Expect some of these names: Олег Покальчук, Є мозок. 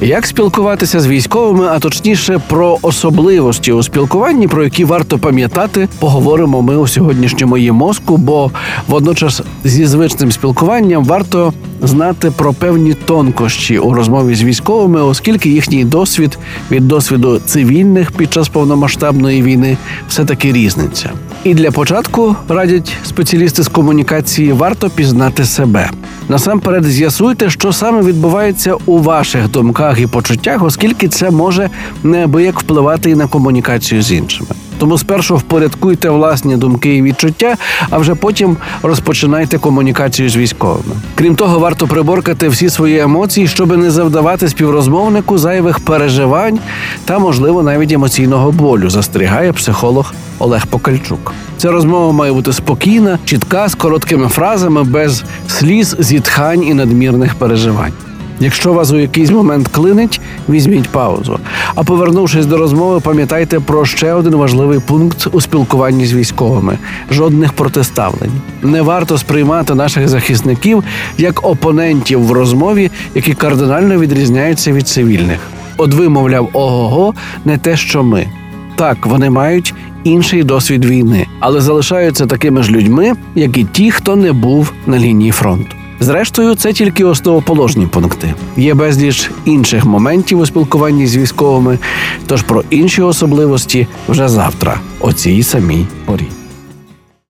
Як спілкуватися з військовими, а точніше про особливості у спілкуванні, про які варто пам'ятати, поговоримо ми у сьогоднішньому «Є мозку», бо водночас зі звичним спілкуванням варто знати про певні тонкощі у розмові з військовими, оскільки їхній досвід від досвіду цивільних під час повномасштабної війни все-таки різниться. І для початку, радять спеціалісти з комунікації, варто пізнати себе. Насамперед з'ясуйте, що саме відбувається у ваших думках і почуттях, оскільки це може неабияк впливати і на комунікацію з іншими. Тому спершу впорядкуйте власні думки і відчуття, а вже потім розпочинайте комунікацію з військовими. Крім того, варто приборкати всі свої емоції, щоб не завдавати співрозмовнику зайвих переживань та, можливо, навіть емоційного болю, застерігає психолог Олег Покальчук. Ця розмова має бути спокійна, чітка, з короткими фразами, без сліз, зітхань і надмірних переживань. Якщо вас у якийсь момент клинить, візьміть паузу. А повернувшись до розмови, пам'ятайте про ще один важливий пункт у спілкуванні з військовими – жодних протиставлень. Не варто сприймати наших захисників як опонентів в розмові, які кардинально відрізняються від цивільних. От ви, мовляв, ого-го, не те, що ми. Так, вони мають інший досвід війни, але залишаються такими ж людьми, як і ті, хто не був на лінії фронту. Зрештою, це тільки основоположні пункти. Є безліч інших моментів у спілкуванні з військовими, тож про інші особливості вже завтра, о цій самій порі.